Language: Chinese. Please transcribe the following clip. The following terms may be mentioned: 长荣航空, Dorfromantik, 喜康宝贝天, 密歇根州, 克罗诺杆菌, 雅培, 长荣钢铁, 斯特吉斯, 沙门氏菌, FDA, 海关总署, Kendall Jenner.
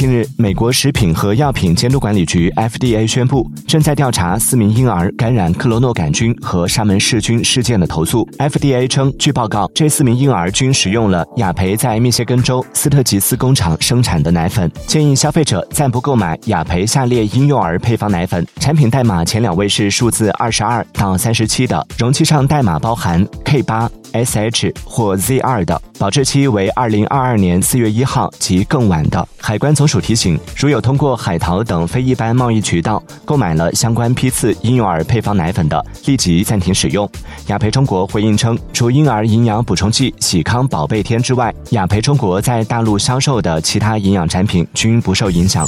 近日，美国食品和药品监督管理局 FDA 宣布，正在调查4名婴儿感染克罗诺杆菌和沙门氏菌事件的投诉。FDA 称，据报告，这4名婴儿均食用了雅培在密歇根州斯特吉斯工厂生产的奶粉，建议消费者暂不购买雅培下列婴幼儿配方奶粉，产品代码前2位是数字22到37的，容器上代码包含 K8。SH 或 Z2 的，保质期为2022年4月1号及更晚的。海关总署提醒，如有通过海淘等非一般贸易渠道购买了相关批次婴幼儿配方奶粉的，立即暂停使用。雅培中国回应称，除婴儿营养补充剂喜康宝贝天之外，雅培中国在大陆销售的其他营养产品均不受影响。